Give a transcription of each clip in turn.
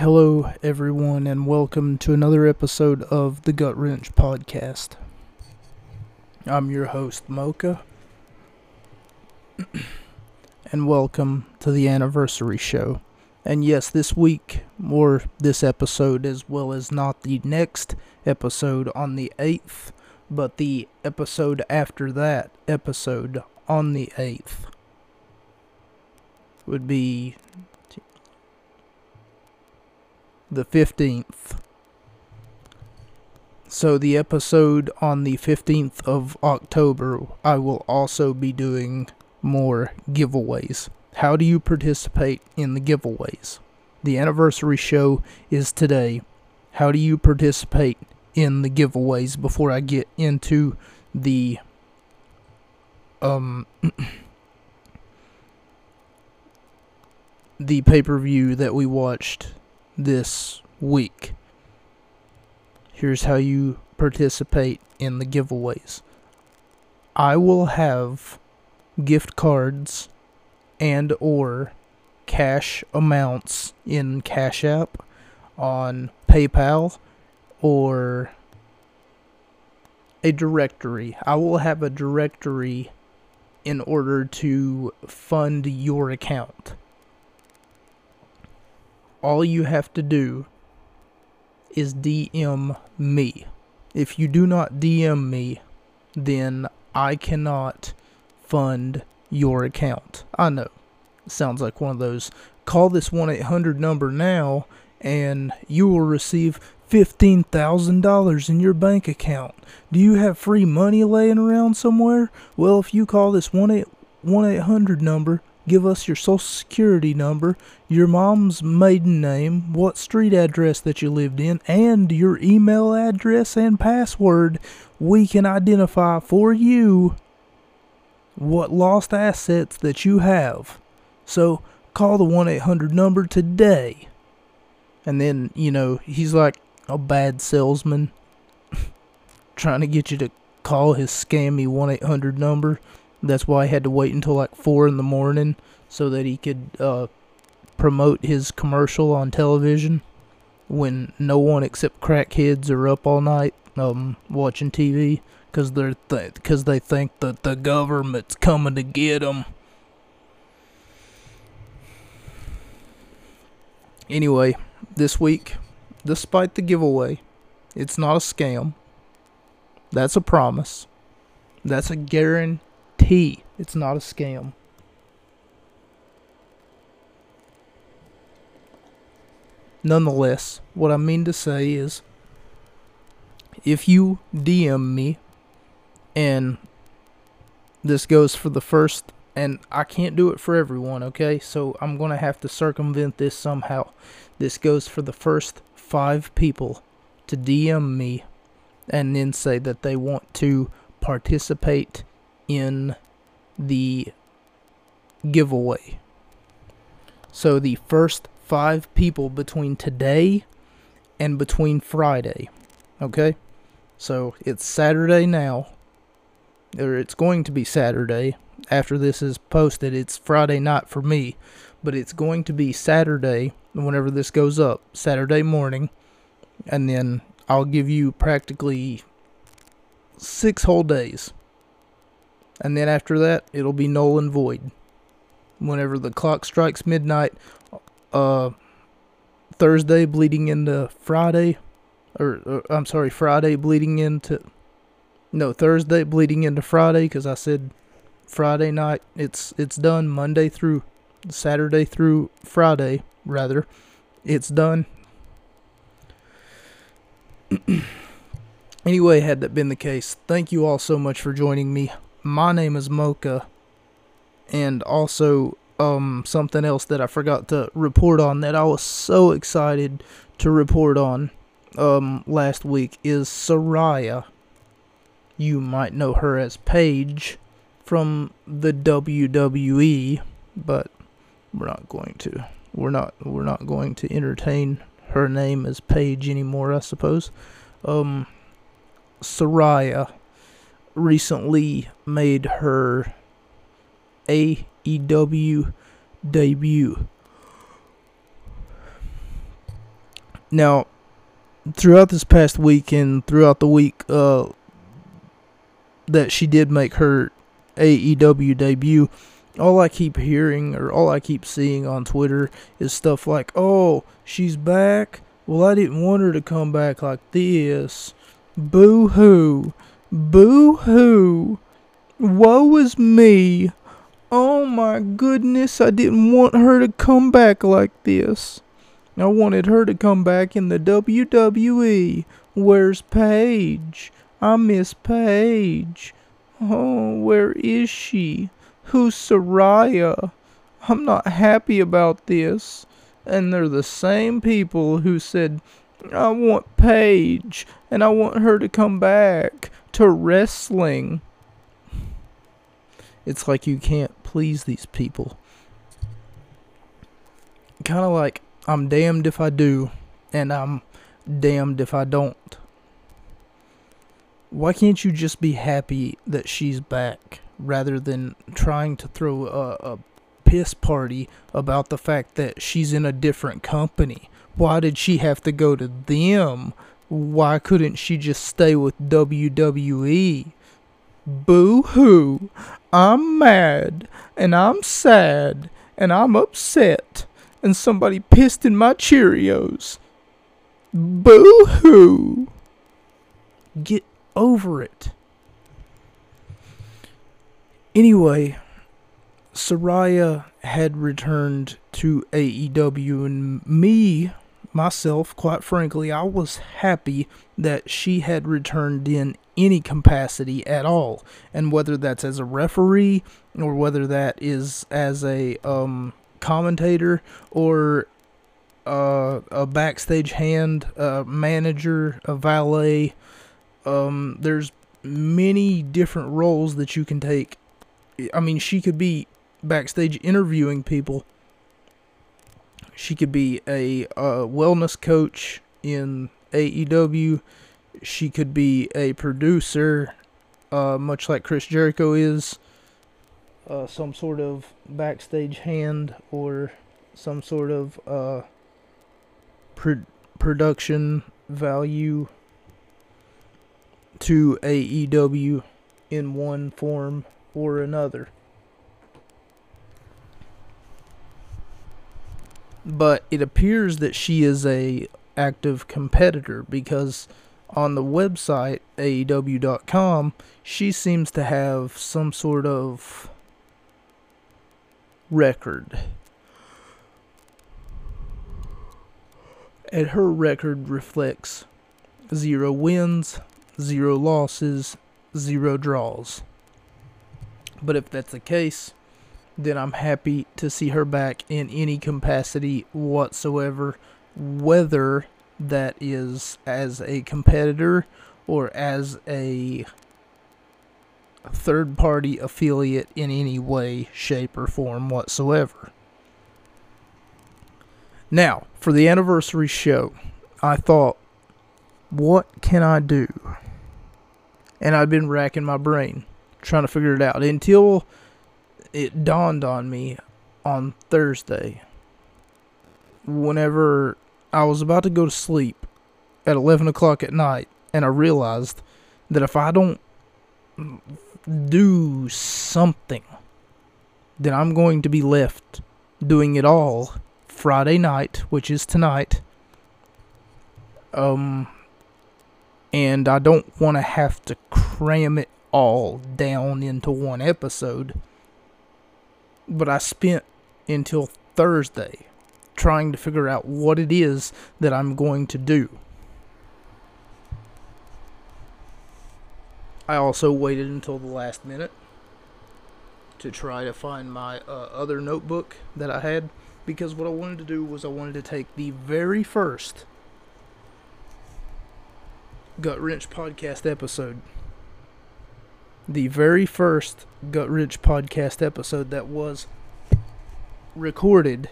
Hello, everyone, and welcome to another episode of the Gut Wrench Podcast. I'm your host, Mocha, and welcome to the anniversary show. And yes, this week, or this episode, as well as not the next episode on the 8th, but the episode after that episode on the 8th would be the 15th. So the episode on the 15th of October, I will also be doing more giveaways. How do you participate in the giveaways? The anniversary show is today. How do you participate in the giveaways before I get into the the pay-per-view that we watched this week? Here's how you participate in the giveaways. I will have gift cards and or cash amounts in Cash App, on PayPal, or a directory. I will have a directory in order to fund your account. All you have to do is DM me. If you do not DM me, then I cannot fund your account. I know, sounds like one of those, call this 1-800 number now and you will receive $15,000 in your bank account. Do you have free money laying around somewhere? Well, if you call this 1-800 number, give us your social security number, your mom's maiden name, what street address that you lived in, and your email address and password. We can identify for you what lost assets that you have. So call the 1-800 number today. And then, you know, he's like a bad salesman trying to get you to call his scammy 1-800 number. That's why I had to wait until like 4 in the morning so that he could promote his commercial on television when no one except crackheads are up all night watching TV because they think that the government's coming to get them. Anyway, this week, despite the giveaway, it's not a scam. That's a promise. That's a guarantee. It's not a scam. Nonetheless, what I mean to say is, if you DM me, and this goes for the first, and I can't do it for everyone, okay? So I'm going to have to circumvent this somehow. This goes for the first 5 people to DM me and then say that they want to participate in the giveaway. So the first 5 people between today and between Friday. Okay? So it's Saturday now. Or it's going to be Saturday. After this is posted, it's Friday night for me. But it's going to be Saturday, whenever this goes up. Saturday morning. And then I'll give you practically 6 whole days. And then after that, it'll be null and void. Whenever the clock strikes midnight, Thursday bleeding into Friday, Friday bleeding into, no, Thursday bleeding into Friday, because I said Friday night, it's done. Monday through, Saturday through Friday, rather, it's done. Anyway, had that been the case, thank you all so much for joining me. My name is Mocha, and also something else that I forgot to report on that I was so excited to report on last week is Saraya. You might know her as Paige from the WWE, but we're not going to entertain her name as Paige anymore, I suppose. Saraya recently made her AEW debut. Now, throughout this past week and throughout the week that she did make her AEW debut, all I keep hearing or all I keep seeing on Twitter is stuff like, oh, she's back. Well, I didn't want her to come back like this. Boo-hoo. Boo-hoo. Woe is me. Oh my goodness, I didn't want her to come back like this. I wanted her to come back in the WWE. Where's Paige? I miss Paige. Oh, where is she? Who's Saraya? I'm not happy about this. And they're the same people who said, I want Paige, and I want her to come back to wrestling. It's like you can't please these people. Kind of like, I'm damned if I do, and I'm damned if I don't. Why can't you just be happy that she's back, rather than trying to throw a piss party about the fact that she's in a different company? Why did she have to go to them? Why couldn't she just stay with WWE? Boo-hoo. I'm mad, and I'm sad, and I'm upset, and somebody pissed in my Cheerios. Boo-hoo. Get over it. Anyway, Saraya had returned to AEW, and myself, quite frankly, I was happy that she had returned in any capacity at all. And whether that's as a referee, or whether that is as a commentator, or a backstage hand, a manager, a valet, there's many different roles that you can take. I mean, she could be backstage interviewing people. She could be a wellness coach in AEW. She could be a producer, much like Chris Jericho is. Some sort of backstage hand or some sort of production value to AEW in one form or another. But it appears that she is an active competitor, because on the website, AEW.com, she seems to have some sort of record. And her record reflects 0 wins, 0 losses, 0 draws. But if that's the case, then I'm happy to see her back in any capacity whatsoever, whether that is as a competitor or as a third-party affiliate in any way, shape, or form whatsoever. Now, for the anniversary show, I thought, what can I do? And I'd been racking my brain, trying to figure it out, until it dawned on me on Thursday, whenever I was about to go to sleep at 11 o'clock at night, and I realized that if I don't do something, then I'm going to be left doing it all Friday night, which is tonight, and I don't want to have to cram it all down into one episode. But I spent until Thursday trying to figure out what it is that I'm going to do. I also waited until the last minute to try to find my other notebook that I had, because what I wanted to do was I wanted to take the very first Gut Wrench Podcast episode. The very first Gut Wrench Podcast episode that was recorded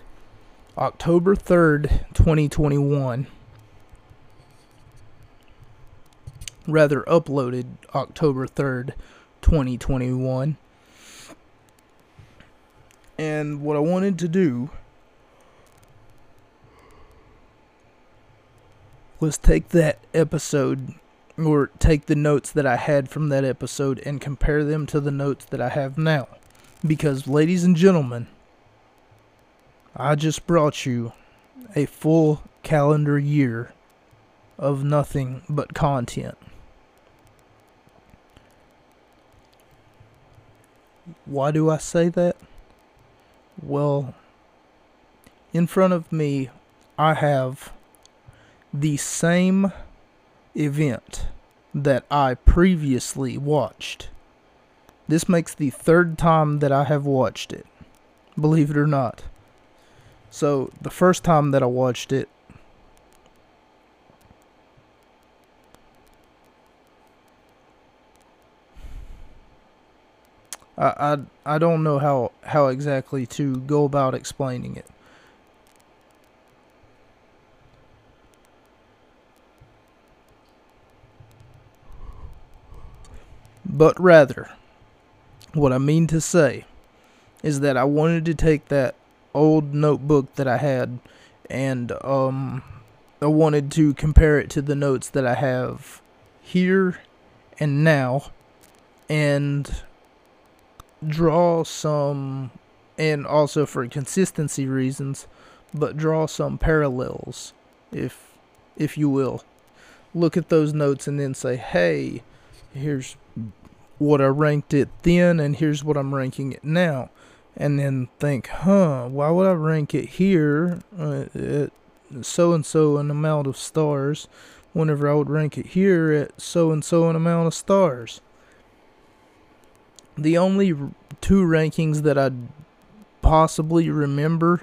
October 3rd, 2021. Rather, uploaded October 3rd, 2021. And what I wanted to do was take that episode, or take the notes that I had from that episode and compare them to the notes that I have now. Because, ladies and gentlemen, I just brought you a full calendar year of nothing but content. Why do I say that? Well, in front of me, I have the same event that I previously watched. This makes the third time that I have watched it, believe it or not. So, the first time that I watched it, I don't know how exactly to go about explaining it. But rather, what I mean to say is that I wanted to take that old notebook that I had, and I wanted to compare it to the notes that I have here and now, and draw some, and also for consistency reasons, but draw some parallels, if you will. Look at those notes and then say, hey, here's what I ranked it then, and here's what I'm ranking it now. And then think, why would I rank it here at so-and-so an amount of stars whenever I would rank it here at so-and-so an amount of stars? The only two rankings that I possibly remember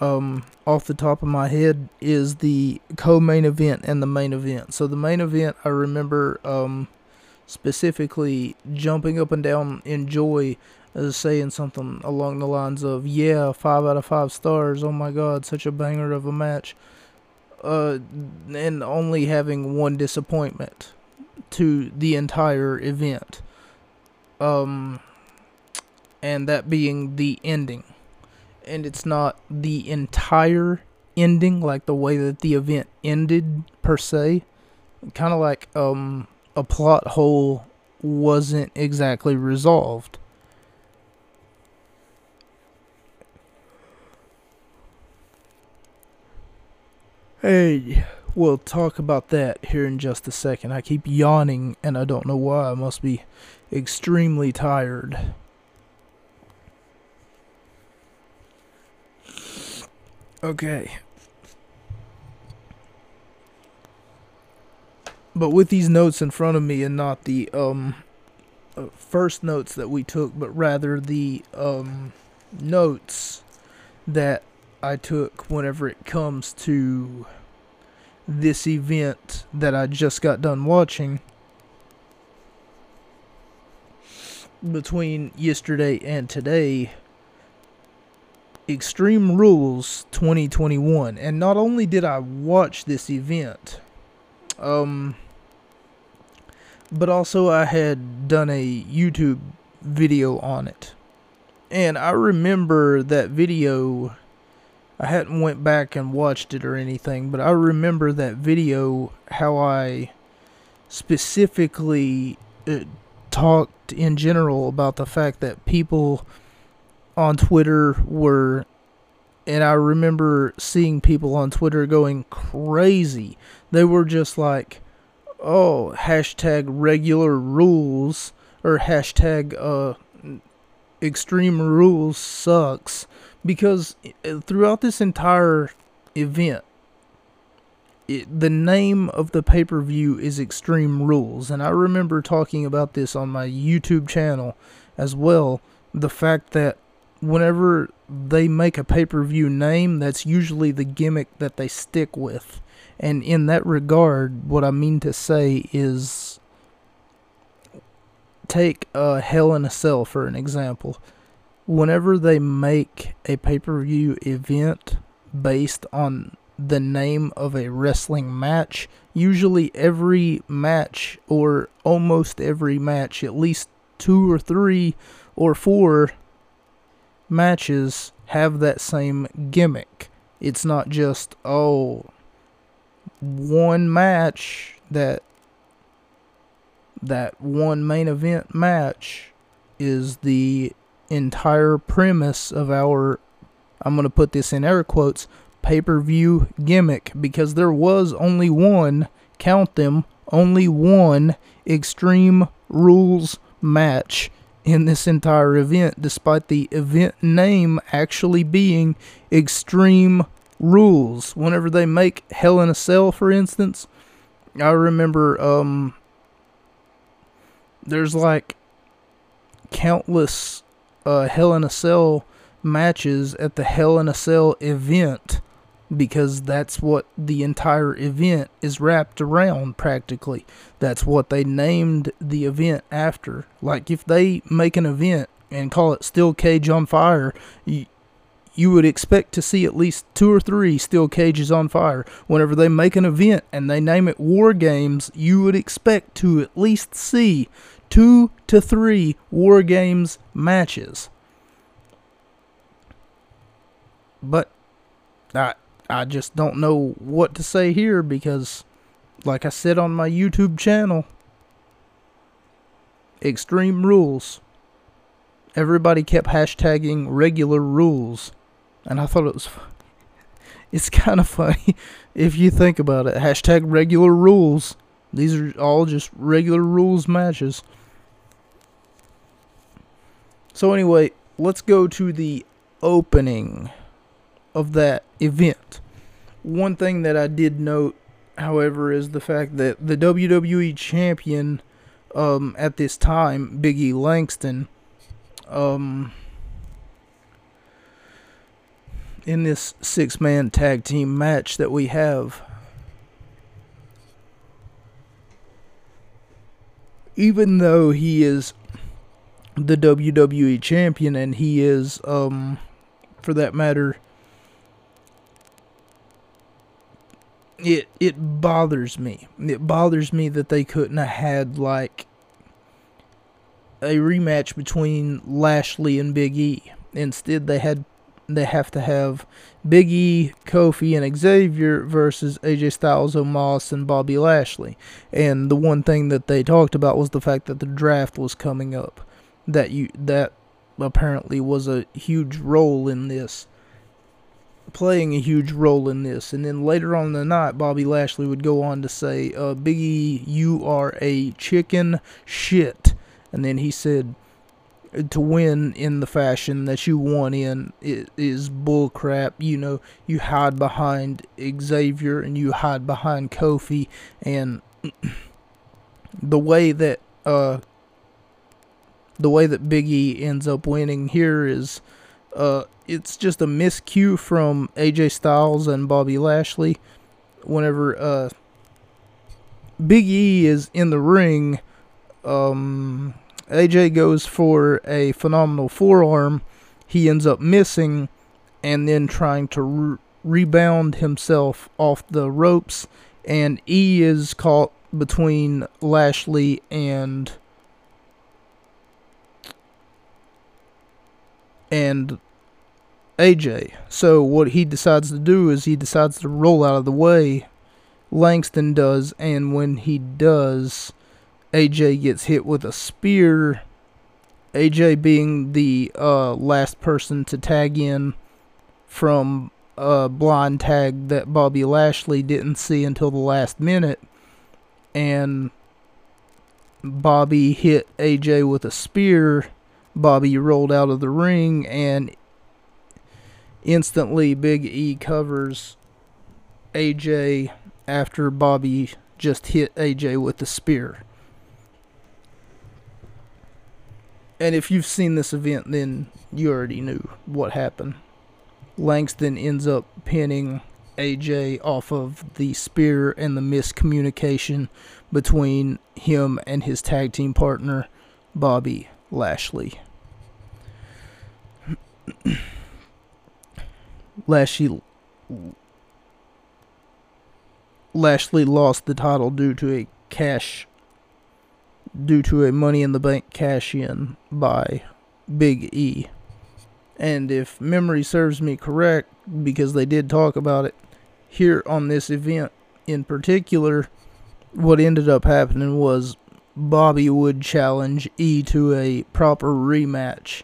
off the top of my head is the co-main event and the main event. So the main event, I remember specifically jumping up and down in joy, saying something along the lines of, yeah, 5 out of 5 stars, oh my god, such a banger of a match, and only having one disappointment to the entire event, and that being the ending. And it's not the entire ending, like the way that the event ended, per se, kind of like, a plot hole wasn't exactly resolved. Hey, we'll talk about that here in just a second. I keep yawning, and I don't know why. I must be extremely tired. Okay. But with these notes in front of me, and not the first notes that we took, but rather the notes that I took whenever it comes to this event that I just got done watching between yesterday and today, Extreme Rules 2021. And not only did I watch this event, but also I had done a YouTube video on it. And I remember that video. I hadn't went back and watched it or anything, but I remember that video, how I specifically talked in general about the fact that people on Twitter were, and I remember seeing people on Twitter going crazy. They were just like, oh, hashtag regular rules, or hashtag extreme rules sucks. Because throughout this entire event, the name of the pay-per-view is Extreme Rules. And I remember talking about this on my YouTube channel as well. The fact that whenever they make a pay-per-view name, that's usually the gimmick that they stick with. And in that regard, what I mean to say is, take Hell in a Cell for an example. Whenever they make a pay-per-view event based on the name of a wrestling match, usually every match, or almost every match, at least 2 or 3 or 4 matches have that same gimmick. It's not just, oh, one match, that one main event match is the entire premise of our, I'm going to put this in air quotes, pay-per-view gimmick, because there was only one, count them, only one Extreme Rules match in this entire event, despite the event name actually being Extreme Rules. Whenever they make Hell in a Cell, for instance, I remember there's like countless Hell in a Cell matches at the Hell in a Cell event, because that's what the entire event is wrapped around, practically. That's what they named the event after. Like, if they make an event and call it Steel Cage on Fire, you would expect to see at least 2 or 3 Steel Cages on Fire. Whenever they make an event and they name it War Games, you would expect to at least see 2 to 3 War Games matches. But I just don't know what to say here, because, like I said on my YouTube channel, Extreme Rules. Everybody kept hashtagging regular rules, and I thought it was, it's kind of funny if you think about it. Hashtag regular rules. These are all just regular rules matches. So anyway, let's go to the opening of that event. One thing that I did note, however, is the fact that the WWE champion at this time, Big E Langston, in this 6-man tag team match that we have, even though he is the WWE champion, and he is, for that matter, it bothers me. It bothers me that they couldn't have had, like, a rematch between Lashley and Big E. Instead, they have to have Big E, Kofi, and Xavier versus AJ Styles, Omos, and Bobby Lashley. And the one thing that they talked about was the fact that the draft was coming up. That apparently was a huge role in this. Playing a huge role in this. And then later on in the night, Bobby Lashley would go on to say, Big E, you are a chicken shit. And then he said, to win in the fashion that you won in, it is bullcrap. You know, you hide behind Xavier and you hide behind Kofi, and the way that Big E ends up winning here is, it's just a miscue from AJ Styles and Bobby Lashley. Whenever Big E is in the ring, AJ goes for a phenomenal forearm. He ends up missing, and then trying to rebound himself off the ropes. And E is caught between Lashley and AJ. So what he decides to do is he decides to roll out of the way. Langston does, and when he does, AJ gets hit with a spear. AJ being the last person to tag in from a blind tag that Bobby Lashley didn't see until the last minute. And Bobby hit AJ with a spear. Bobby rolled out of the ring, and instantly Big E covers AJ after Bobby just hit AJ with the spear. And if you've seen this event, then you already knew what happened. Langston ends up pinning AJ off of the spear and the miscommunication between him and his tag team partner, Bobby Lashley. Lashley lost the title due to a Money in the Bank cash-in by Big E. And if memory serves me correct, because they did talk about it here on this event, in particular, what ended up happening was Bobby would challenge E to a proper rematch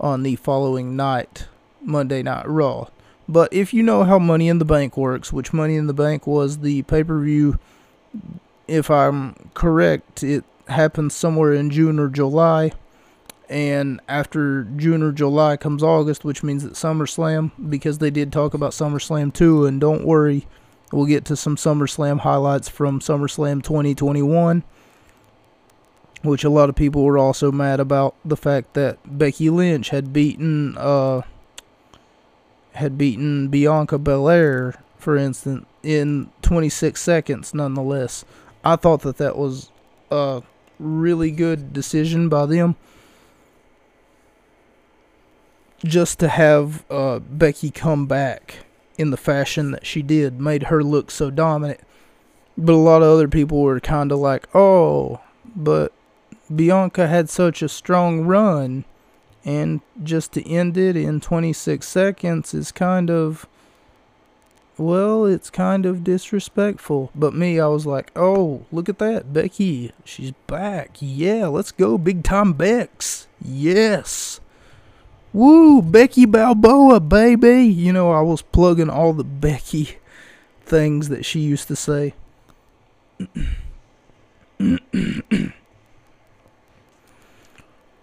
on the following night, Monday Night Raw. But if you know how Money in the Bank works, which Money in the Bank was the pay-per-view, if I'm correct, it happened somewhere in June or July. And after June or July comes August, which means that SummerSlam, because they did talk about SummerSlam 2, and don't worry, we'll get to some SummerSlam highlights from SummerSlam 2021, which a lot of people were also mad about the fact that Becky Lynch had beaten Bianca Belair, for instance, in 26 seconds, nonetheless. I thought that that was a really good decision by them, just to have Becky come back in the fashion that she did, made her look so dominant. But a lot of other people were kind of like, oh, but Bianca had such a strong run, and just to end it in 26 seconds is kind of, well, it's kind of disrespectful. But me, I was like, oh, look at that, Becky, she's back, yeah, let's go, big time Bex, yes. Woo, Becky Balboa, baby. You know, I was plugging all the Becky things that she used to say.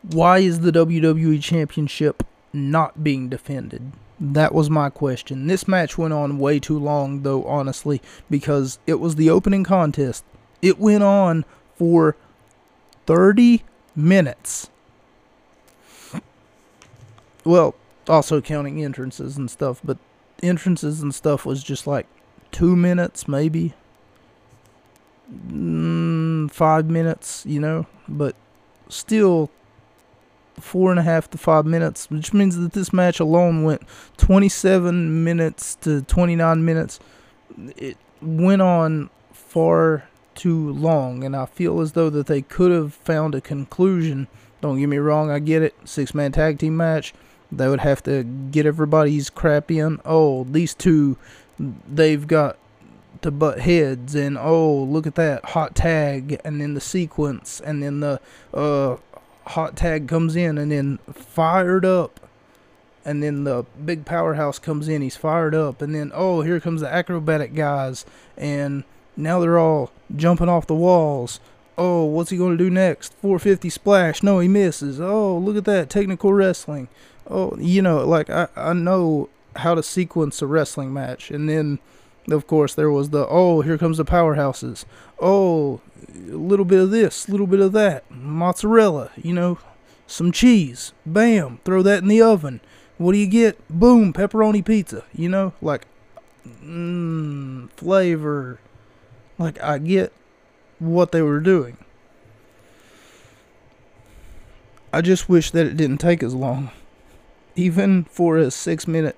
Why is the WWE Championship not being defended? That was my question. This match went on way too long, though, honestly, because it was the opening contest. It went on for 30 minutes. Well, also counting entrances and stuff, but entrances and stuff was just like 2 minutes, maybe 5 minutes, you know, but still 4.5 to 5 minutes, which means that this match alone went 27 minutes to 29 minutes. It went on far too long, and I feel as though that they could have found a conclusion. Don't get me wrong, I get it, 6-man tag team match. They would have to get everybody's crap in. Oh, these two, they've got to butt heads. And oh, look at that, hot tag. And then the sequence. And then the hot tag comes in. And then fired up. And then the big powerhouse comes in. He's fired up. And then, oh, here comes the acrobatic guys. And now they're all jumping off the walls. Oh, what's he going to do next? 450 splash. No, he misses. Oh, look at that, technical wrestling. Oh, you know, like, I know how to sequence a wrestling match. And then, of course, there was the, oh, here comes the powerhouses. Oh, a little bit of this, a little bit of that. Mozzarella, you know, some cheese. Bam, throw that in the oven. What do you get? Boom, pepperoni pizza. You know, like, flavor. Like, I get what they were doing. I just wish that it didn't take as long. Even for a 6-man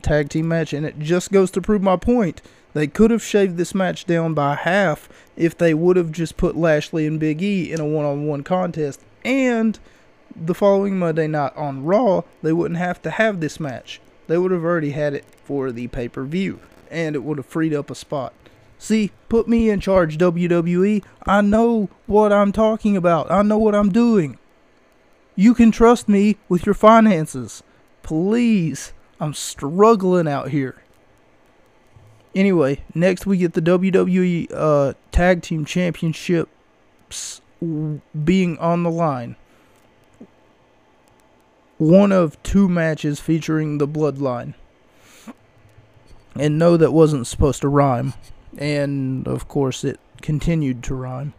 tag team match, and it just goes to prove my point. They could have shaved this match down by half if they would have just put Lashley and Big E in a one-on-one contest, and the following Monday night on Raw, they wouldn't have to have this match. They would have already had it for the pay-per-view, and it would have freed up a spot. See, put me in charge, WWE. I know what I'm talking about. I know what I'm doing. You can trust me with your finances. Please. I'm struggling out here. Anyway, next we get the WWE Tag Team Championships being on the line. One of two matches featuring the Bloodline. And no, that wasn't supposed to rhyme. And, of course, it continued to rhyme.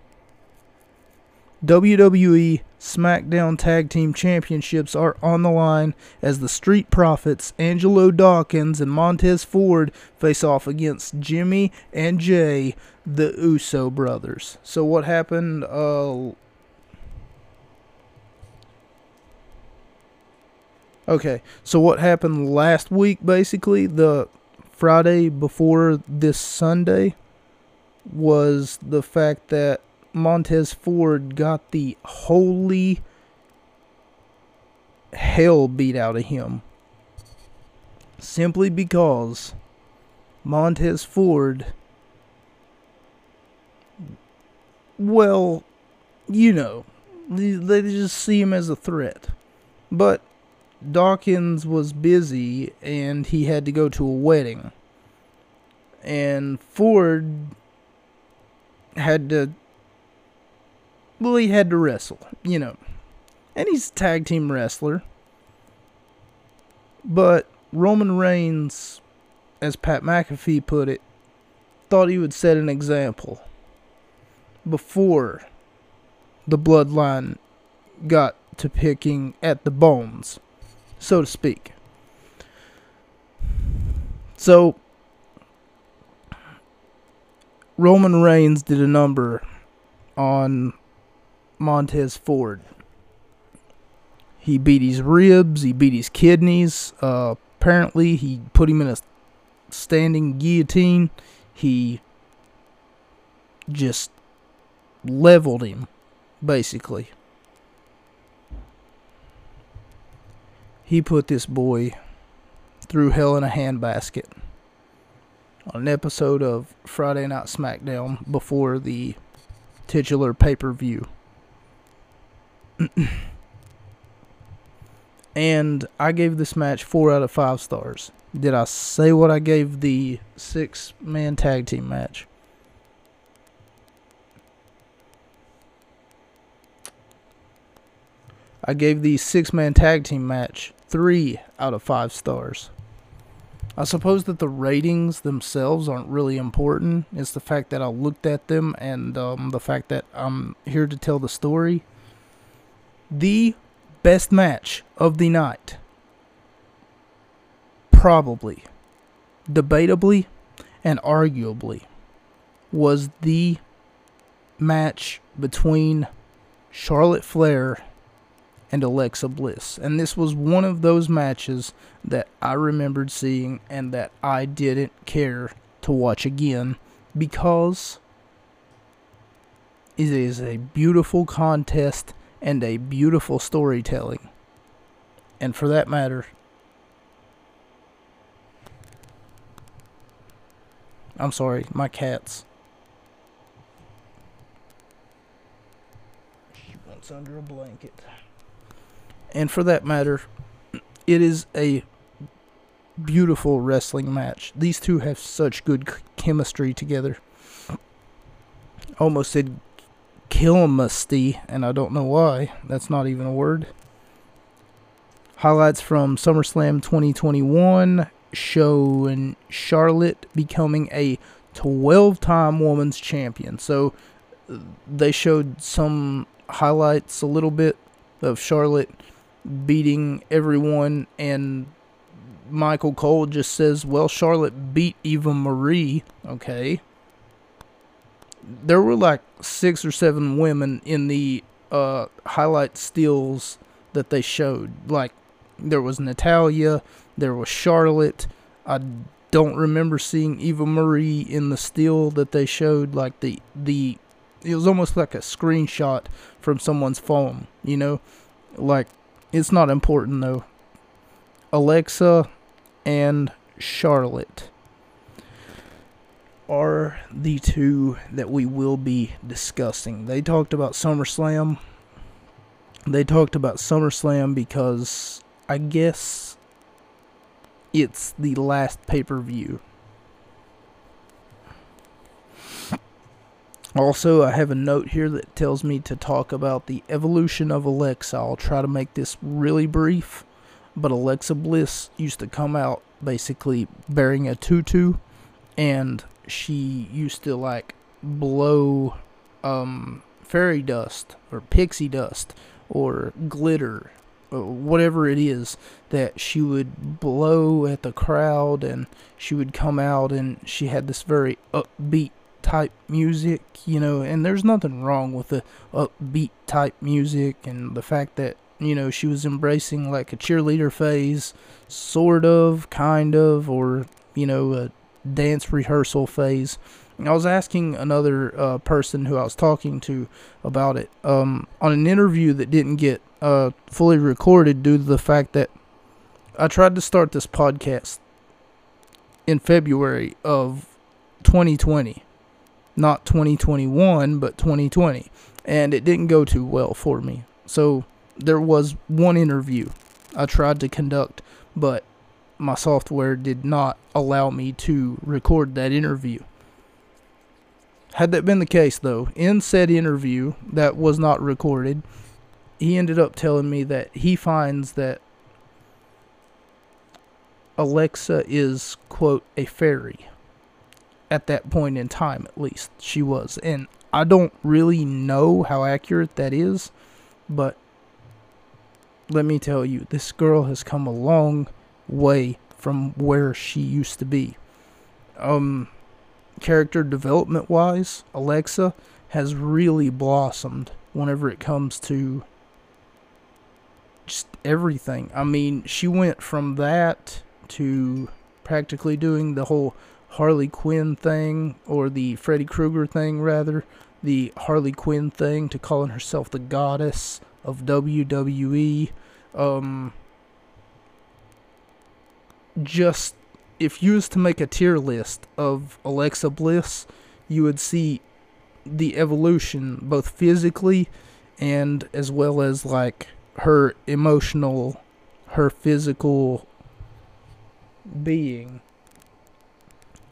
WWE SmackDown Tag Team Championships are on the line as the Street Profits, Angelo Dawkins and Montez Ford, face off against Jimmy and Jay, the Uso brothers. So what happened? Okay, so what happened last week, basically, the Friday before this Sunday, was the fact that Montez Ford got the holy hell beat out of him, simply because Montez Ford, well, you know, they just see him as a threat. But Dawkins was busy and he had to go to a wedding. And Ford had to, well, he had to wrestle, you know. And he's a tag team wrestler. But Roman Reigns, as Pat McAfee put it, thought he would set an example before the bloodline got to picking at the bones, so to speak. So, Roman Reigns did a number on Montez Ford. He beat his ribs, he beat his kidneys, apparently he put him in a standing guillotine, he just leveled him, basically. He put this boy through hell in a handbasket on an episode of Friday Night SmackDown before the titular pay-per-view. And I gave this match 4 out of 5 stars. Did I say what I gave the 6-man tag team match? I gave the 6-man tag team match 3 out of 5 stars. I suppose that the ratings themselves aren't really important. It's the fact that I looked at them and the fact that I'm here to tell the story. The best match of the night, probably, debatably, and arguably, was the match between Charlotte Flair and Alexa Bliss. And this was one of those matches that I remembered seeing and that I didn't care to watch again, because it is a beautiful contest and a beautiful storytelling. And for that matter, I'm sorry, my cat's. She wants under a blanket. And for that matter, it is a beautiful wrestling match. These two have such good chemistry together. Almost said chemistry, and I don't know why. That's not even a word. Highlights from SummerSlam 2021 showing Charlotte becoming a 12-time women's champion. So they showed some highlights a little bit of Charlotte beating everyone, and Michael Cole just says, well, Charlotte beat Eva Marie. Okay, there were like 6 or 7 women in the highlight stills that they showed. Like, there was Natalia, there was Charlotte. I don't remember seeing Eva Marie in the still that they showed. Like, the it was almost like a screenshot from someone's phone, you know? Like, it's not important, though. Alexa and Charlotte are the two that we will be discussing. They talked about SummerSlam. They talked about SummerSlam because I guess it's the last pay-per-view. Also, I have a note here that tells me to talk about the evolution of Alexa. I'll try to make this really brief, but Alexa Bliss used to come out basically bearing a tutu, and she used to, like, blow fairy dust or pixie dust or glitter or whatever it is that she would blow at the crowd, and she would come out, and she had this very upbeat type music, you know. And there's nothing wrong with the upbeat type music, and the fact that, you know, she was embracing like a cheerleader phase, sort of, kind of, or, you know, a dance rehearsal phase. And I was asking another person who I was talking to about it on an interview that didn't get fully recorded due to the fact that I tried to start this podcast in February of 2020. Not 2021, but 2020. And it didn't go too well for me. So there was one interview I tried to conduct, but my software did not allow me to record that interview. Had that been the case, though, in said interview that was not recorded, he ended up telling me that he finds that Alexa is, quote, a fairy. At that point in time, at least, she was. And I don't really know how accurate that is, but let me tell you, this girl has come a long way from where she used to be. Character development wise, Alexa has really blossomed whenever it comes to just everything. I mean, she went from that to practically doing the whole Harley Quinn thing, or the Freddy Krueger thing rather, the Harley Quinn thing, to calling herself the goddess of WWE. Just, if you was to make a tier list of Alexa Bliss, you would see the evolution, both physically and as well as, like, her emotional, her physical being.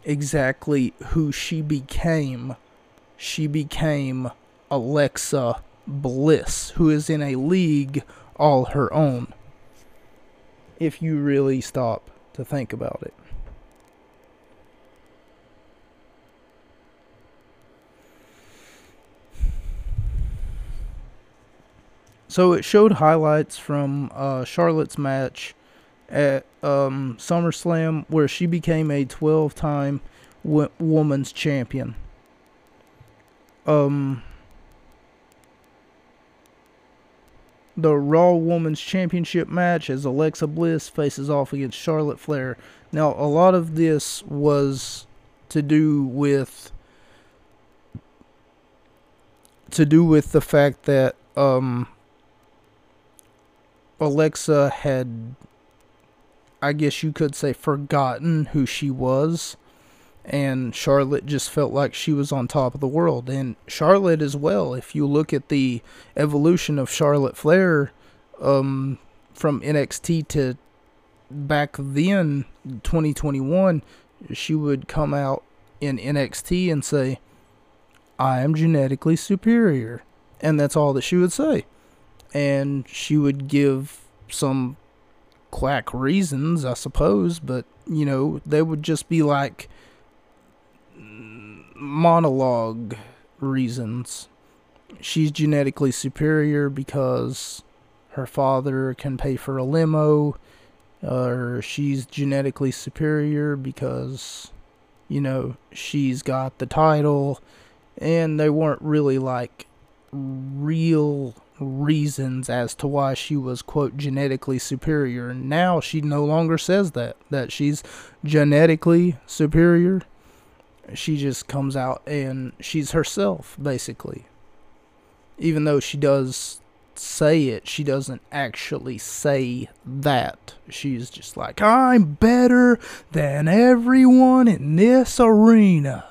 Exactly who she became. She became Alexa Bliss, who is in a league all her own, if you really stop to think about it. So it showed highlights from Charlotte's match at SummerSlam, where she became a 12-time women's champion. The Raw Women's Championship match, as Alexa Bliss faces off against Charlotte Flair. Now, a lot of this was to do with the fact that Alexa had, I guess you could say, forgotten who she was, and Charlotte just felt like she was on top of the world. And Charlotte as well, if you look at the evolution of Charlotte Flair from NXT to back then, 2021, she would come out in NXT and say, "I am genetically superior," and that's all that she would say. And she would give some quack reasons, I suppose, but, you know, they would just be like monologue reasons. She's genetically superior because her father can pay for a limo, or she's genetically superior because, you know, she's got the title. And they weren't really like real reasons as to why she was, quote, genetically superior. And now she no longer says that she's genetically superior. She just comes out and she's herself, basically. Even though she does say it, she doesn't actually say that. She's just like, "I'm better than everyone in this arena,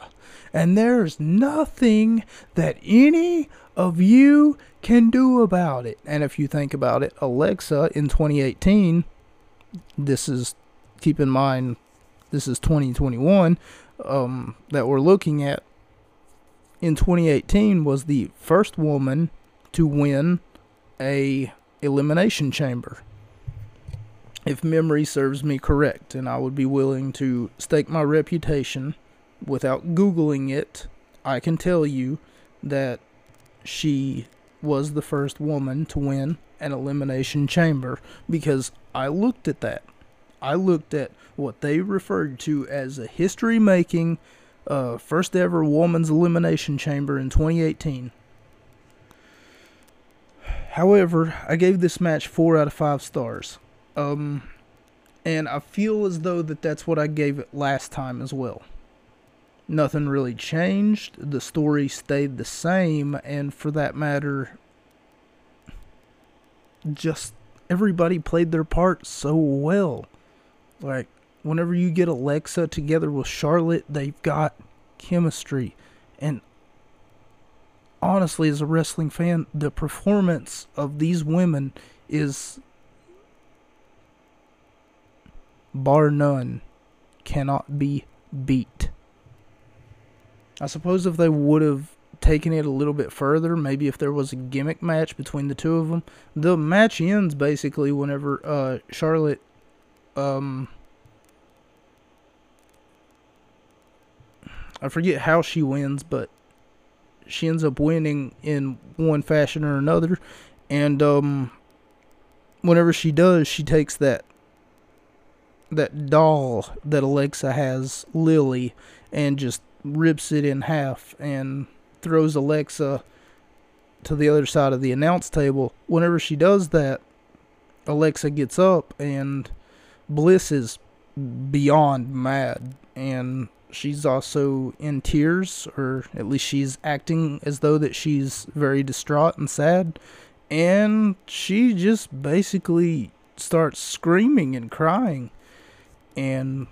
and there's nothing that any of you can do about it." And if you think about it, Alexa in 2018, this is, keep in mind, this is 2021, that we're looking at. In 2018 was the first woman to win a Elimination Chamber, if memory serves me correct, and I would be willing to stake my reputation, without Googling it, I can tell you that she was the first woman to win an Elimination Chamber, because I looked at that. I looked at what they referred to as a history-making first ever woman's Elimination Chamber in 2018. However, I gave this match 4 out of 5 stars. And I feel as though that's what I gave it last time as well. Nothing really changed. The story stayed the same, and for that matter, just everybody played their part so well. Like, whenever you get Alexa together with Charlotte, they've got chemistry. And honestly, as a wrestling fan, the performance of these women is, bar none, cannot be beat. I suppose if they would have taken it a little bit further, maybe if there was a gimmick match between the two of them. The match ends basically whenever Charlotte I forget how she wins, but she ends up winning in one fashion or another. And whenever she does, she takes that doll that Alexa has, Lily, and just rips it in half and throws Alexa to the other side of the announce table. Whenever she does that, Alexa gets up, and Bliss is beyond mad, and she's also in tears, or at least she's acting as though that she's very distraught and sad, and she just basically starts screaming and crying. And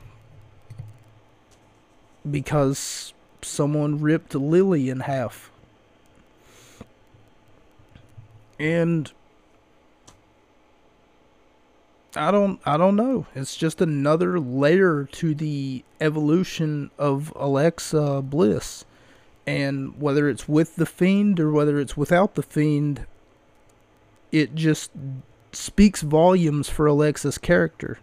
because someone ripped Lily in half. And I don't know. It's just another layer to the evolution of Alexa Bliss. And whether it's with The Fiend or whether it's without The Fiend, it just speaks volumes for Alexa's character.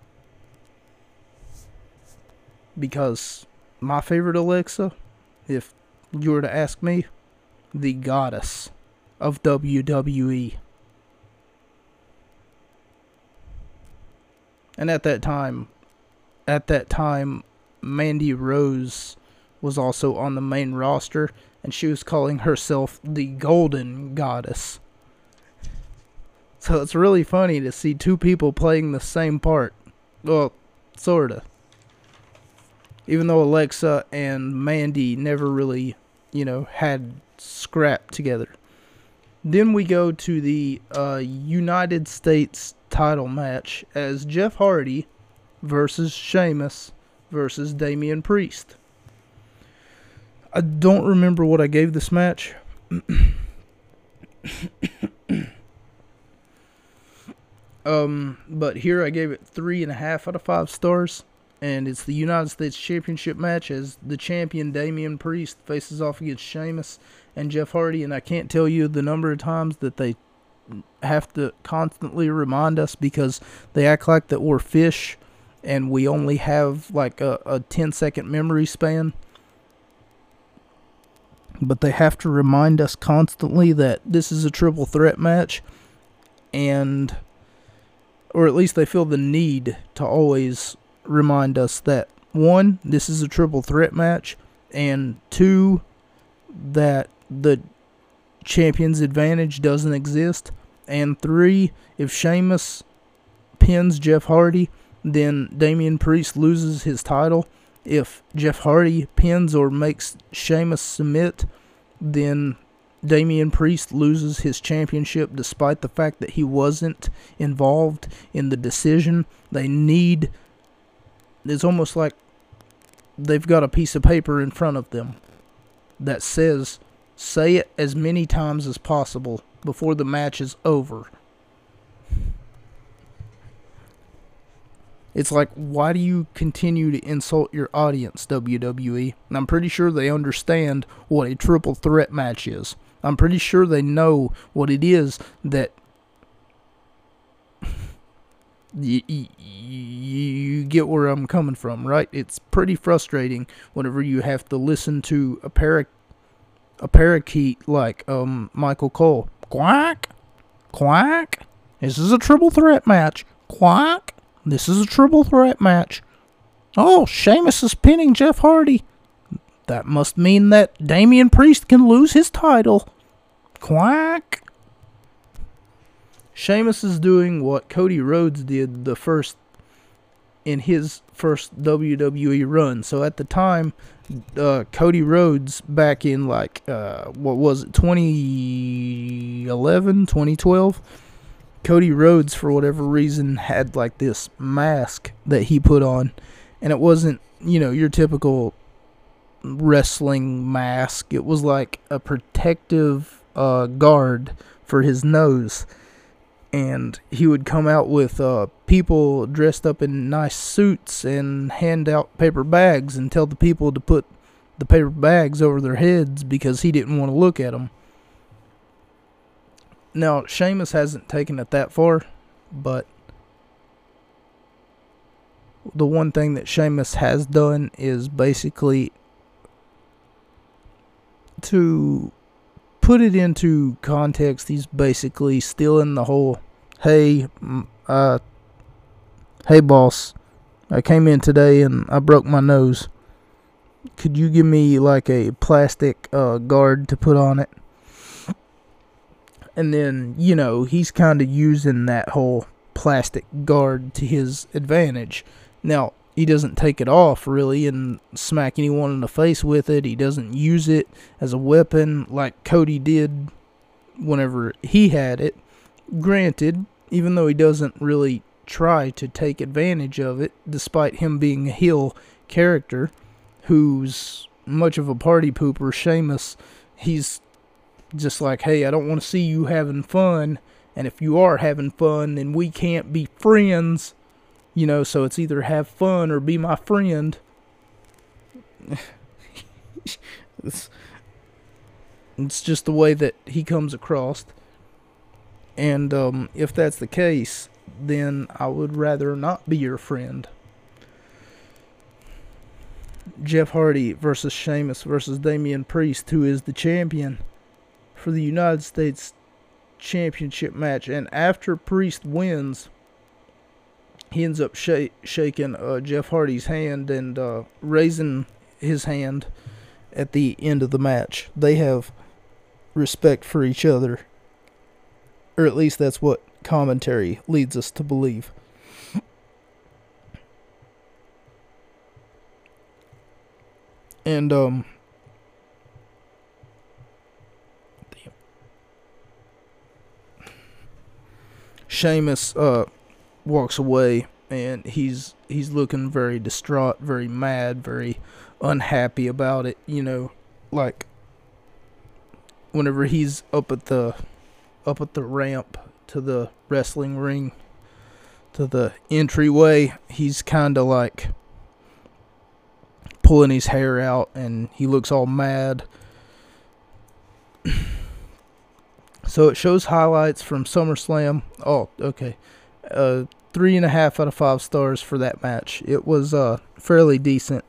Because my favorite Alexa, if you were to ask me, the goddess of WWE. And at that time, Mandy Rose was also on the main roster, and she was calling herself the Golden Goddess. So it's really funny to see two people playing the same part. Well, sorta. Even though Alexa and Mandy never really, had scrap together. Then we go to the United States title match as Jeff Hardy versus Sheamus versus Damian Priest. I don't remember what I gave this match. But here I gave it 3.5 out of 5 stars. And it's the United States Championship match as the champion Damian Priest faces off against Sheamus and Jeff Hardy. And I can't tell you the number of times that they have to constantly remind us, because they act like that we're fish and we only have like a 10-second memory span. But they have to remind us constantly that this is a triple threat match, and or at least they feel the need to always remind us that, 1, this is a triple threat match, and 2, that the champion's advantage doesn't exist, and 3, if Sheamus pins Jeff Hardy, then Damian Priest loses his title. If Jeff Hardy pins or makes Sheamus submit, then Damian Priest loses his championship, despite the fact that he wasn't involved in the decision. They need... It's almost like they've got a piece of paper in front of them that says, say it as many times as possible before the match is over. It's like, why do you continue to insult your audience, WWE? And I'm pretty sure they understand what a triple threat match is. I'm pretty sure they know what it is that... You get where I'm coming from, right? It's pretty frustrating whenever you have to listen to a parakeet like Michael Cole. Quack! Quack! This is a triple threat match. Quack! This is a triple threat match. Oh, Sheamus is pinning Jeff Hardy. That must mean that Damian Priest can lose his title. Quack! Sheamus is doing what Cody Rhodes did in his first WWE run. So at the time, Cody Rhodes, back in 2011, 2012? Cody Rhodes, for whatever reason, had this mask that he put on. And it wasn't, you know, your typical wrestling mask. It was like a protective guard for his nose. And he would come out with people dressed up in nice suits and hand out paper bags and tell the people to put the paper bags over their heads because he didn't want to look at them. Now, Sheamus hasn't taken it that far, but the one thing that Sheamus has done is basically to put it into context. He's basically still in the whole, hey boss, I came in today and I broke my nose. Could you give me like a plastic guard to put on it? And then, you know, he's kind of using that whole plastic guard to his advantage. Now, he doesn't take it off, really, and smack anyone in the face with it. He doesn't use it as a weapon like Cody did whenever he had it. Granted, even though he doesn't really try to take advantage of it, despite him being a heel character who's much of a party pooper, Sheamus, he's just like, hey, I don't want to see you having fun, and if you are having fun, then we can't be friends. You know, so it's either have fun or be my friend. It's just the way that he comes across. And if that's the case, then I would rather not be your friend. Jeff Hardy versus Sheamus versus Damian Priest, who is the champion for the United States Championship match. And after Priest wins, he ends up shaking Jeff Hardy's hand and raising his hand at the end of the match. They have respect for each other. Or at least that's what commentary leads us to believe. And, damn. Sheamus, walks away, and he's looking very distraught, very mad, very unhappy about it. You know, like whenever he's up at the ramp to the wrestling ring, to the entryway, he's kind of like pulling his hair out, and he looks all mad. So it shows highlights from SummerSlam. Oh, okay. 3.5 out of 5 stars for that match. It was fairly decent.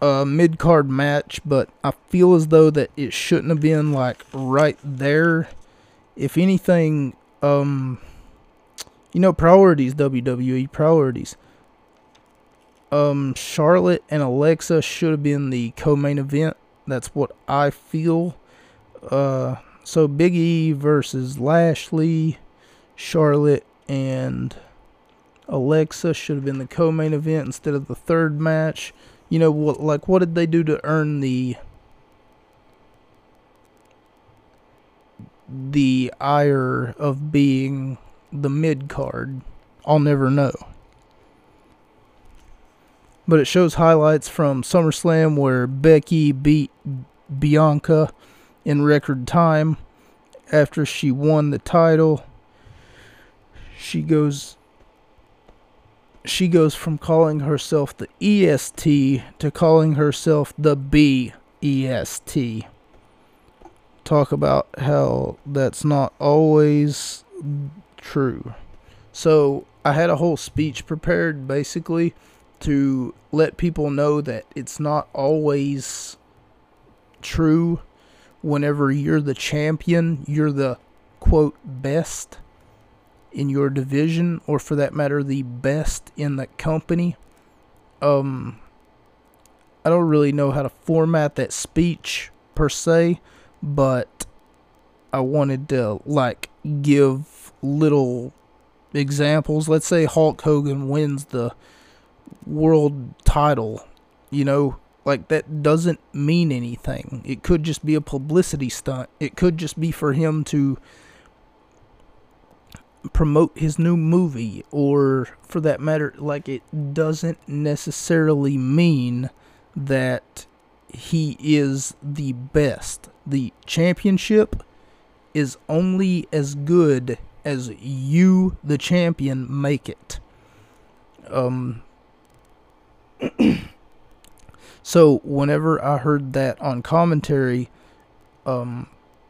Mid-card match, but I feel as though that it shouldn't have been like right there. If anything, you know, priorities, WWE priorities. Charlotte and Alexa should have been the co-main event. That's what I feel. So Big E versus Lashley, Charlotte, and Alexa should have been the co-main event instead of the third match. You know, what did they do to earn the ire of being the mid-card? I'll never know. But it shows highlights from SummerSlam where Becky beat Bianca in record time. After she won the title, she goes from calling herself the EST to calling herself the BEST. Talk about how that's not always true. So I had a whole speech prepared basically to let people know that it's not always true. Whenever you're the champion, you're the, quote, best in your division, or for that matter, the best in the company. I don't really know how to format that speech, per se, but I wanted to, like, give little examples. Let's say Hulk Hogan wins the world title, you know. Like, that doesn't mean anything. It could just be a publicity stunt. It could just be for him to promote his new movie, or for that matter, like, it doesn't necessarily mean that he is the best. The championship is only as good as you, the champion, make it. So whenever I heard that on commentary,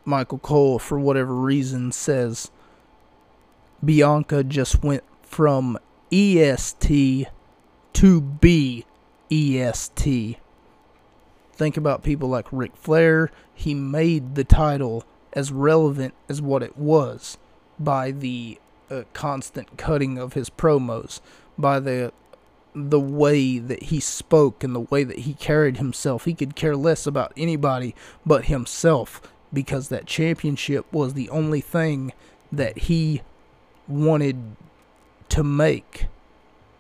Michael Cole, for whatever reason, says Bianca just went from EST to BEST. Think about people like Ric Flair. He made the title as relevant as what it was by the constant cutting of his promos, by the way that he spoke and the way that he carried himself. He could care less about anybody but himself, because that championship was the only thing that he wanted to make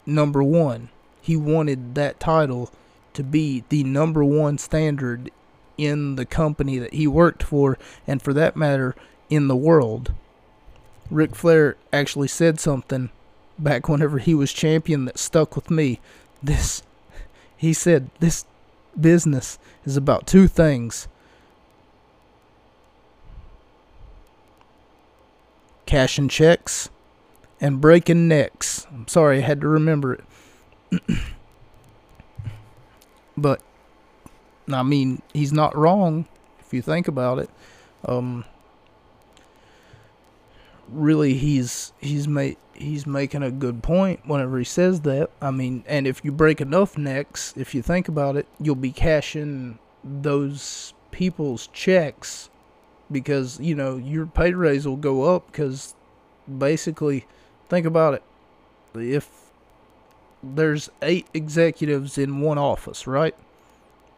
number one. He wanted that title to be the number one standard in the company that he worked for, and for that matter, in the world. Ric Flair actually said something back whenever he was champion that stuck with me. He said, this business is about two things: cashing checks and breaking necks. I'm sorry, I had to remember it. But, I mean, he's not wrong if you think about it. Really, he's making a good point whenever he says that. I mean, and if you break enough necks, if you think about it, you'll be cashing those people's checks, because, you know, your pay raise will go up, because basically, think about it, if there's 8 executives in one office, right,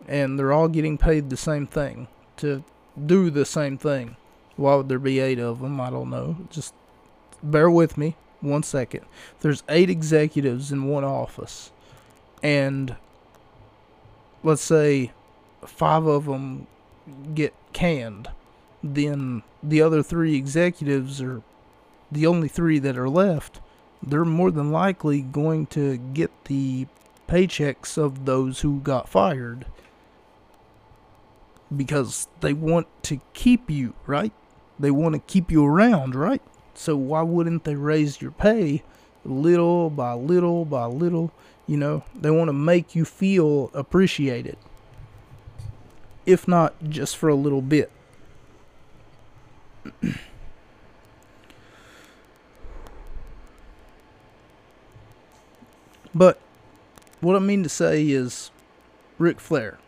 and they're all getting paid the same thing to do the same thing, why would there be 8 of them? I don't know. Just bear with me one second. If there's 8 executives in one office, and let's say 5 of them get canned, then the other 3 executives are the only 3 that are left. They're more than likely going to get the paychecks of those who got fired, because they want to keep you, right? They want to keep you around, right? So why wouldn't they raise your pay little by little by little? You know, they want to make you feel appreciated, if not just for a little bit. But what I mean to say is, Ric Flair,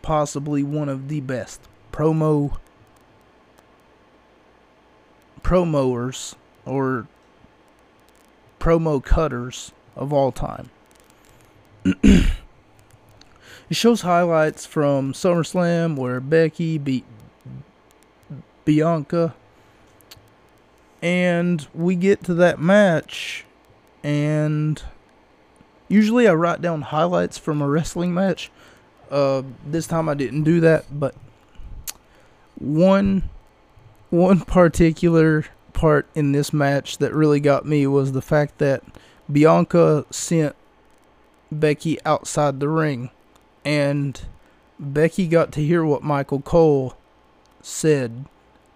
possibly one of the best promoers or promo cutters of all time. It shows highlights from SummerSlam where Becky beat Bianca, and we get to that match, and usually I write down highlights from a wrestling match. This time I didn't do that, but one particular part in this match that really got me was the fact that Bianca sent Becky outside the ring, and Becky got to hear what Michael Cole said,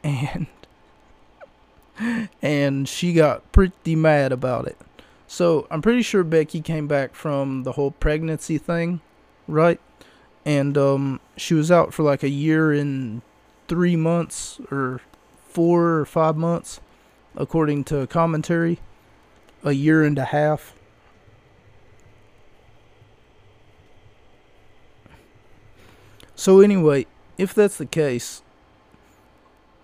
and she got pretty mad about it. So I'm pretty sure Becky came back from the whole pregnancy thing, right? And she was out for like a year and 3 months, or 4 or 5 months, according to commentary. A year and a half. So anyway, if that's the case,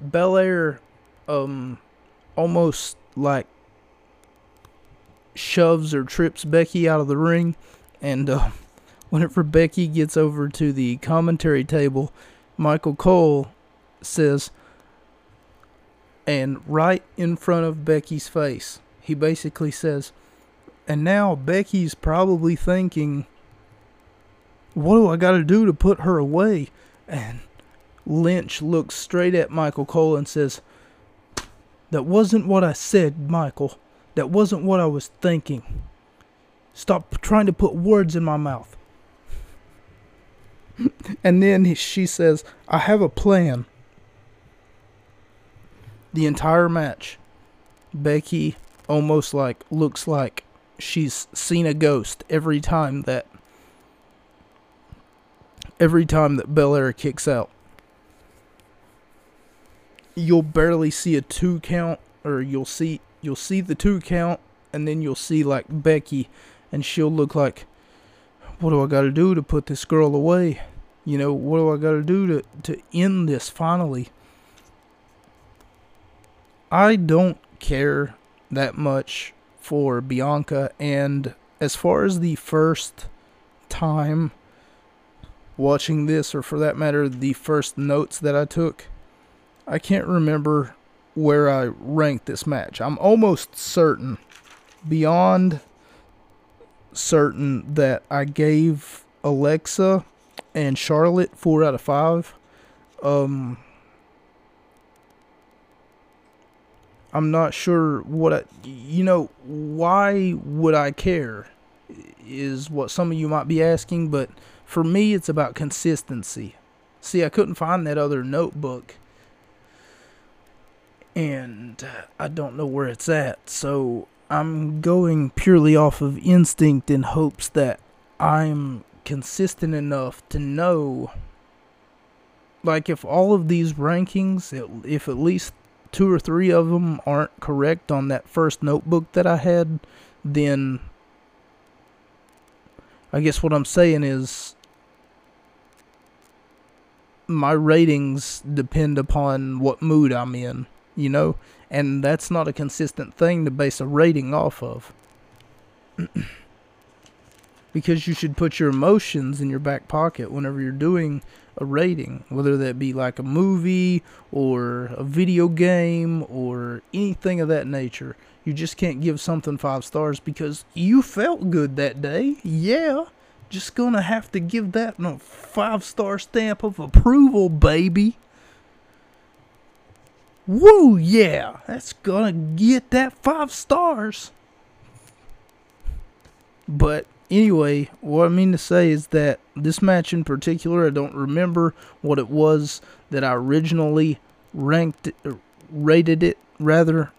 Belair almost like shoves or trips Becky out of the ring, and whenever Becky gets over to the commentary table, Michael Cole says, and right in front of Becky's face, he basically says, and now Becky's probably thinking, what do I got to do to put her away? And Lynch looks straight at Michael Cole and says, That wasn't what I said, Michael. That wasn't what I was thinking. Stop trying to put words in my mouth. And then she says, I have a plan. The entire match, Becky almost like looks like she's seen a ghost every time that Belair kicks out. You'll barely see a 2 count, or you'll see the 2 count, and then you'll see like Becky, and she'll look like, what do I gotta do to put this girl away? You know, what do I gotta do to end this finally? I don't care that much for Bianca, and as far as the first time watching this, or for that matter, the first notes that I took, I can't remember where I ranked this match. I'm almost certain, beyond certain, that I gave Alexa and Charlotte 4 out of 5. I'm not sure why would I care is what some of you might be asking, but for me, it's about consistency. See, I couldn't find that other notebook, and I don't know where it's at, so I'm going purely off of instinct in hopes that I'm consistent enough to know, like, if all of these rankings, if at least 2 or 3 of them aren't correct on that first notebook that I had, then I guess what I'm saying is my ratings depend upon what mood I'm in, you know? And that's not a consistent thing to base a rating off of. Because you should put your emotions in your back pocket whenever you're doing a rating, whether that be like a movie or a video game or anything of that nature. You just can't give something 5 stars because you felt good that day. Yeah, just gonna have to give that a 5-star stamp of approval, baby. Woo, yeah, that's gonna get that 5 stars. But anyway, what I mean to say is that this match in particular, I don't remember what it was that I originally rated it, rather.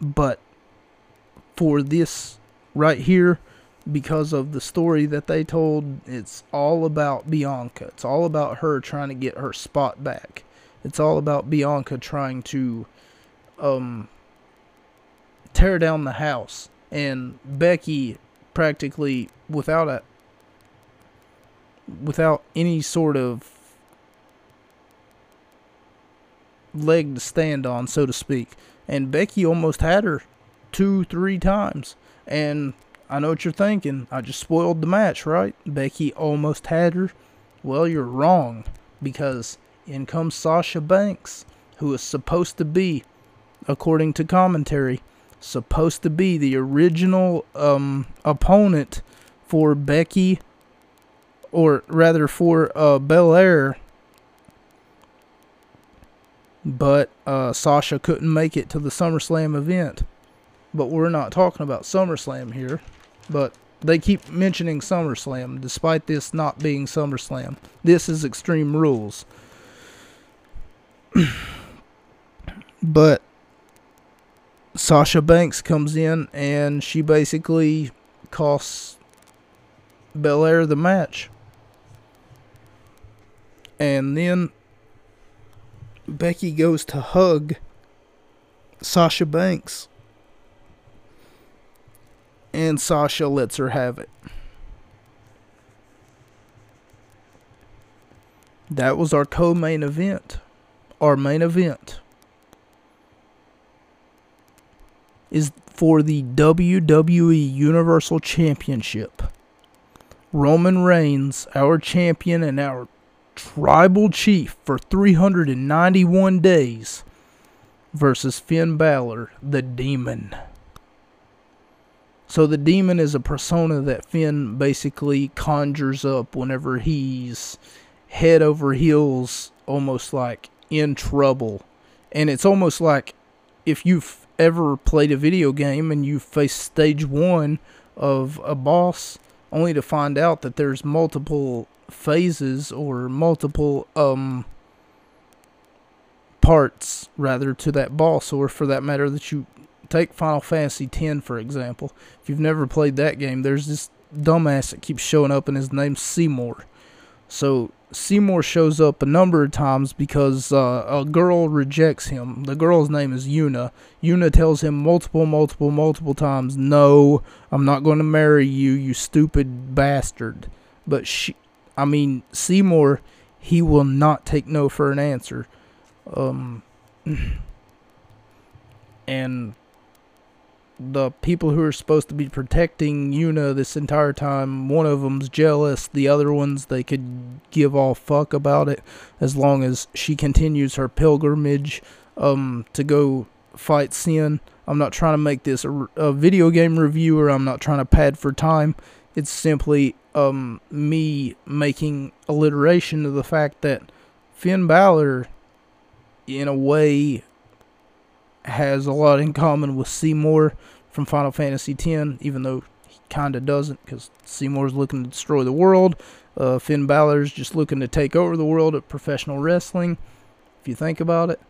But for this right here, because of the story that they told, it's all about Bianca. It's all about her trying to get her spot back. It's all about Bianca trying to tear down the house. And Becky, practically without any sort of leg to stand on, so to speak. And Becky almost had her 2-3 times. And I know what you're thinking. I just spoiled the match, right? Becky almost had her. Well, you're wrong. Because in comes Sasha Banks, who is supposed to be, according to commentary, supposed to be the original opponent for Becky, or rather for Belair. But Sasha couldn't make it to the SummerSlam event. But we're not talking about SummerSlam here. But they keep mentioning SummerSlam, despite this not being SummerSlam. This is Extreme Rules. But Sasha Banks comes in, and she basically costs Belair the match. And then Becky goes to hug Sasha Banks, and Sasha lets her have it. That was our co-main event. Our main event is for the WWE Universal Championship. Roman Reigns, our champion and our tribal chief for 391 days, versus Finn Balor, the Demon. So the Demon is a persona that Finn basically conjures up whenever he's head over heels, almost like in trouble. And it's almost like if you've ever played a video game and you face stage one of a boss, only to find out that there's multiple phases or multiple parts, rather, to that boss, or for that matter, that you take Final Fantasy X, for example. If you've never played that game, there's this dumbass that keeps showing up, and his name's Seymour. So Seymour shows up a number of times because a girl rejects him. The girl's name is Yuna. Yuna tells him multiple times, no, I'm not going to marry you, you stupid bastard. But Seymour, he will not take no for an answer. And the people who are supposed to be protecting Yuna this entire time, one of them's jealous. The other ones, they could give all fuck about it as long as she continues her pilgrimage to go fight Sin. I'm not trying to make this a video game review, or I'm not trying to pad for time. It's simply me making alliteration to the fact that Finn Balor, in a way, has a lot in common with Seymour from Final Fantasy X, even though he kind of doesn't, because Seymour's looking to destroy the world. Finn Balor's just looking to take over the world at professional wrestling, if you think about it.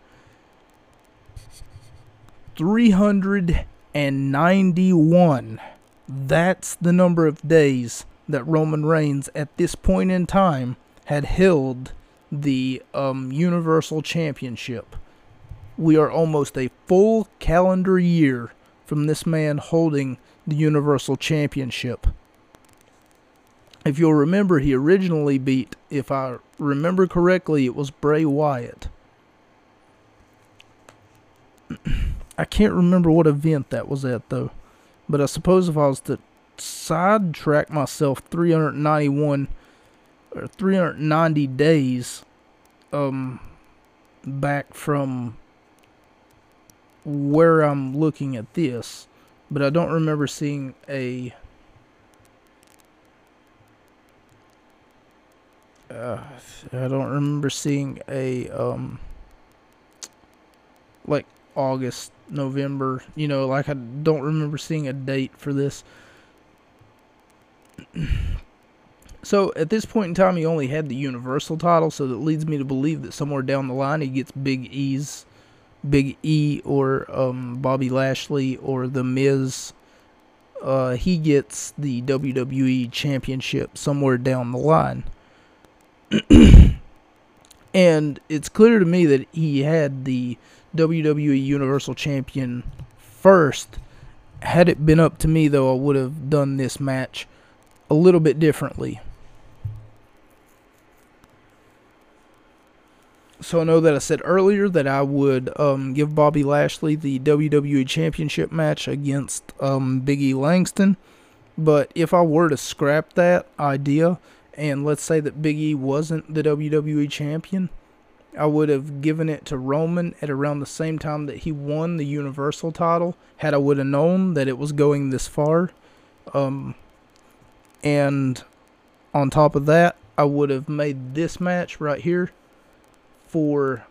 391. That's the number of days that Roman Reigns, at this point in time, had held the Universal Championship. We are almost a full calendar year from this man holding the Universal Championship. If you'll remember, he originally beat, if I remember correctly, it was Bray Wyatt. I can't remember what event that was at, though. But I suppose if I was to sidetrack myself 391 or 390 days back from where I'm looking at this, but I don't remember seeing a like August, November, I don't remember seeing a date for this. So at this point in time, he only had the Universal title, so that leads me to believe that somewhere down the line he gets Big E or Bobby Lashley or The Miz. He gets the WWE Championship somewhere down the line. And it's clear to me that he had the WWE Universal Champion first. Had it been up to me, though, I would have done this match a little bit differently. So I know that I said earlier that I would give Bobby Lashley the WWE Championship match against Big E Langston. But if I were to scrap that idea, and let's say that Big E wasn't the WWE Champion, I would have given it to Roman at around the same time that he won the Universal title, had I would have known that it was going this far. And on top of that, I would have made this match right here for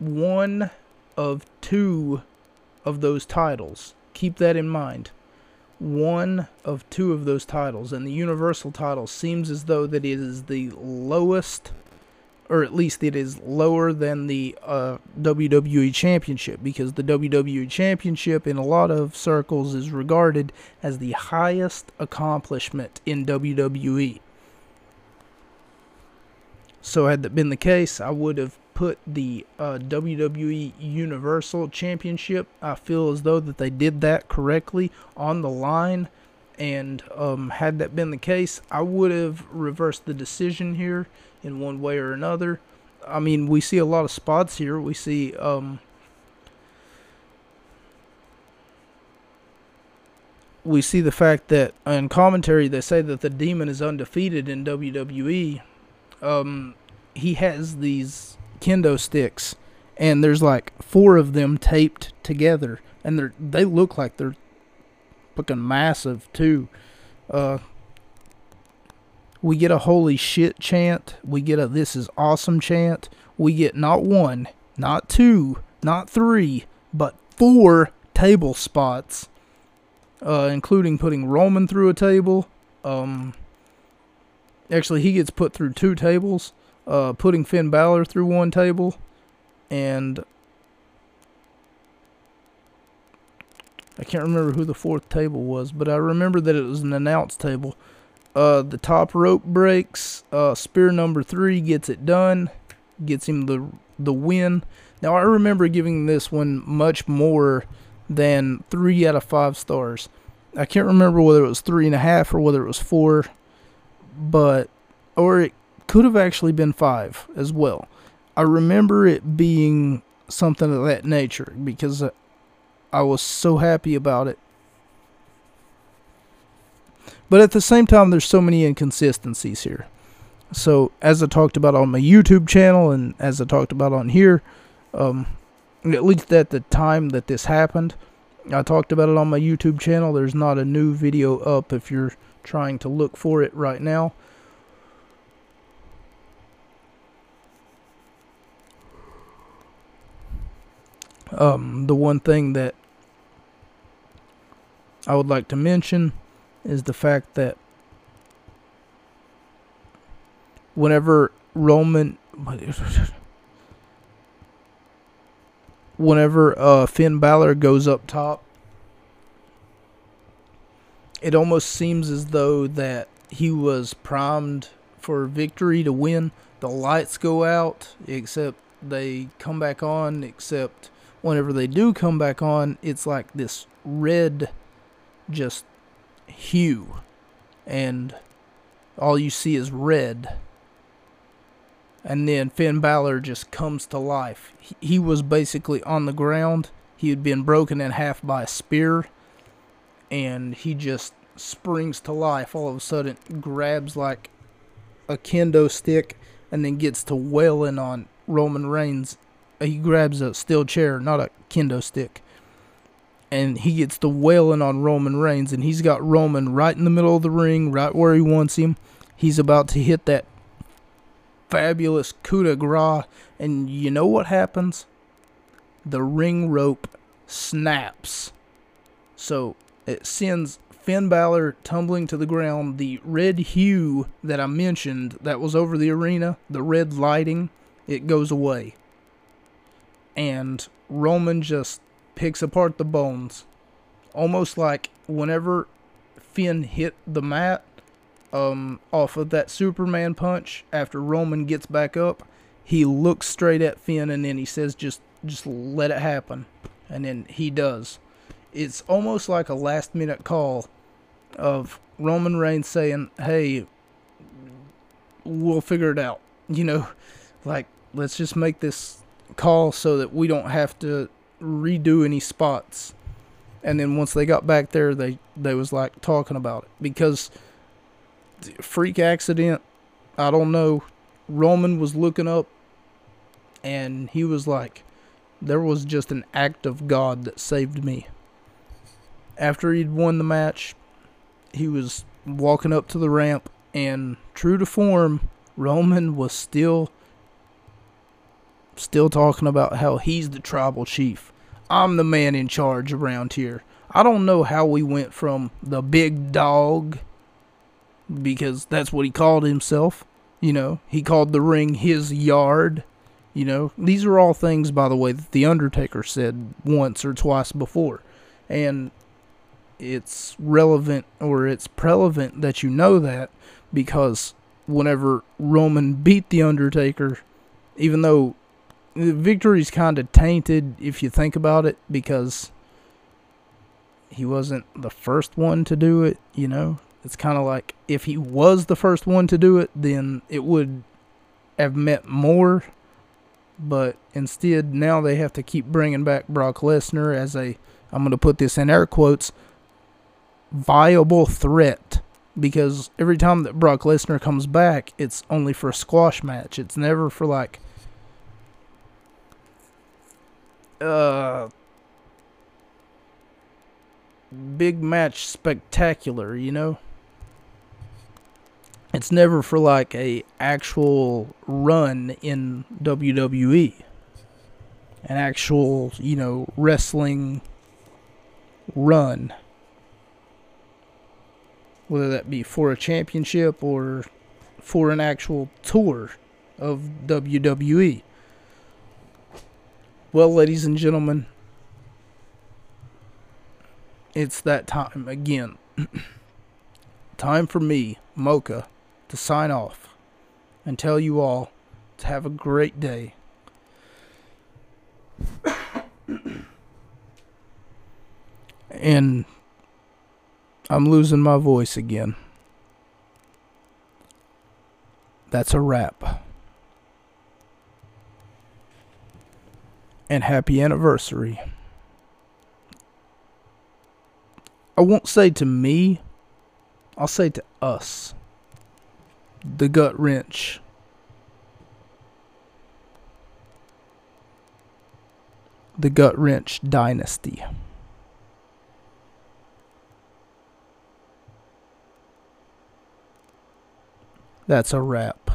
one of two of those titles. Keep that in mind. One of two of those titles. And the Universal title seems as though that it is the lowest, or at least it is lower than the WWE Championship, because the WWE Championship in a lot of circles is regarded as the highest accomplishment in WWE. So had that been the case, I would have put the WWE Universal Championship, I feel as though that they did that correctly, on the line. And had that been the case, I would have reversed the decision here in one way or another. I mean, we see a lot of spots here. We see the fact that in commentary they say that the Demon is undefeated in WWE. He has these kendo sticks, and there's like four of them taped together, and they look like they're fucking massive too. We get a holy shit chant, we get a this is awesome chant, we get not one, not two, not three, but 4 table spots, including putting Roman through a table. Actually, he gets put through 2 tables, putting Finn Balor through 1 table, and I can't remember who the 4th table was, but I remember that it was an announce table. The top rope breaks, spear number 3 gets it done, gets him the win. Now, I remember giving this one much more than 3 out of 5 stars. I can't remember whether it was 3.5 or whether it was 4, or it could have actually been 5 as well. I remember it being something of that nature because I was so happy about it. But at the same time, there's so many inconsistencies here. So, as I talked about on my YouTube channel and as I talked about on here, at least at the time that this happened, I talked about it on my YouTube channel. There's not a new video up if you're trying to look for it right now. The one thing that I would like to mention is the fact that whenever Finn Balor goes up top, it almost seems as though that he was primed for victory to win. The lights go out, except they come back on, except whenever they do come back on, it's like this red just hue, and all you see is red. And then Finn Balor just comes to life. He was basically on the ground. He had been broken in half by a spear. And he just springs to life all of a sudden. Grabs like a kendo stick. And then gets to wailing on Roman Reigns. He grabs a steel chair, not a kendo stick. And he gets to wailing on Roman Reigns. And he's got Roman right in the middle of the ring. Right where he wants him. He's about to hit that fabulous coup de grace, and you know what happens? The ring rope snaps. So it sends Finn Balor tumbling to the ground. The red hue that I mentioned that was over the arena, the red lighting, it goes away. And Roman just picks apart the bones. Almost like whenever Finn hit the mat, off of that Superman punch, after Roman gets back up, he looks straight at Finn and then he says, just let it happen. And then he does. It's almost like a last minute call of Roman Reigns saying, hey, we'll figure it out. You know, like, let's just make this call so that we don't have to redo any spots. And then once they got back there, they was like talking about it, because freak accident, I don't know, Roman was looking up and he was like, there was just an act of God that saved me. After he'd won the match, he was walking up to the ramp, and true to form, Roman was still talking about how he's the tribal chief. I'm the man in charge around here. I don't know how we went from the big dog, because that's what he called himself. You know, he called the ring his yard. You know, these are all things, by the way, that The Undertaker said once or twice before. And it's relevant, or it's prevalent that you know that, because whenever Roman beat The Undertaker, even though the victory's kind of tainted if you think about it, because he wasn't the first one to do it, you know. It's kind of like, if he was the first one to do it, then it would have meant more. But instead, now they have to keep bringing back Brock Lesnar as a, I'm going to put this in air quotes, viable threat. Because every time that Brock Lesnar comes back, it's only for a squash match. It's never for like, big match spectacular, you know? It's never for like a actual run in WWE. an actual, you know, wrestling run. Whether that be for a championship or for an actual tour of WWE. Well, ladies and gentlemen, it's that time again. Time for me, Mocha, to sign off and tell you all to have a great day. And I'm losing my voice again. That's a wrap. And happy anniversary. I won't say to me, I'll say to us. The Gut Wrench Dynasty. That's a wrap.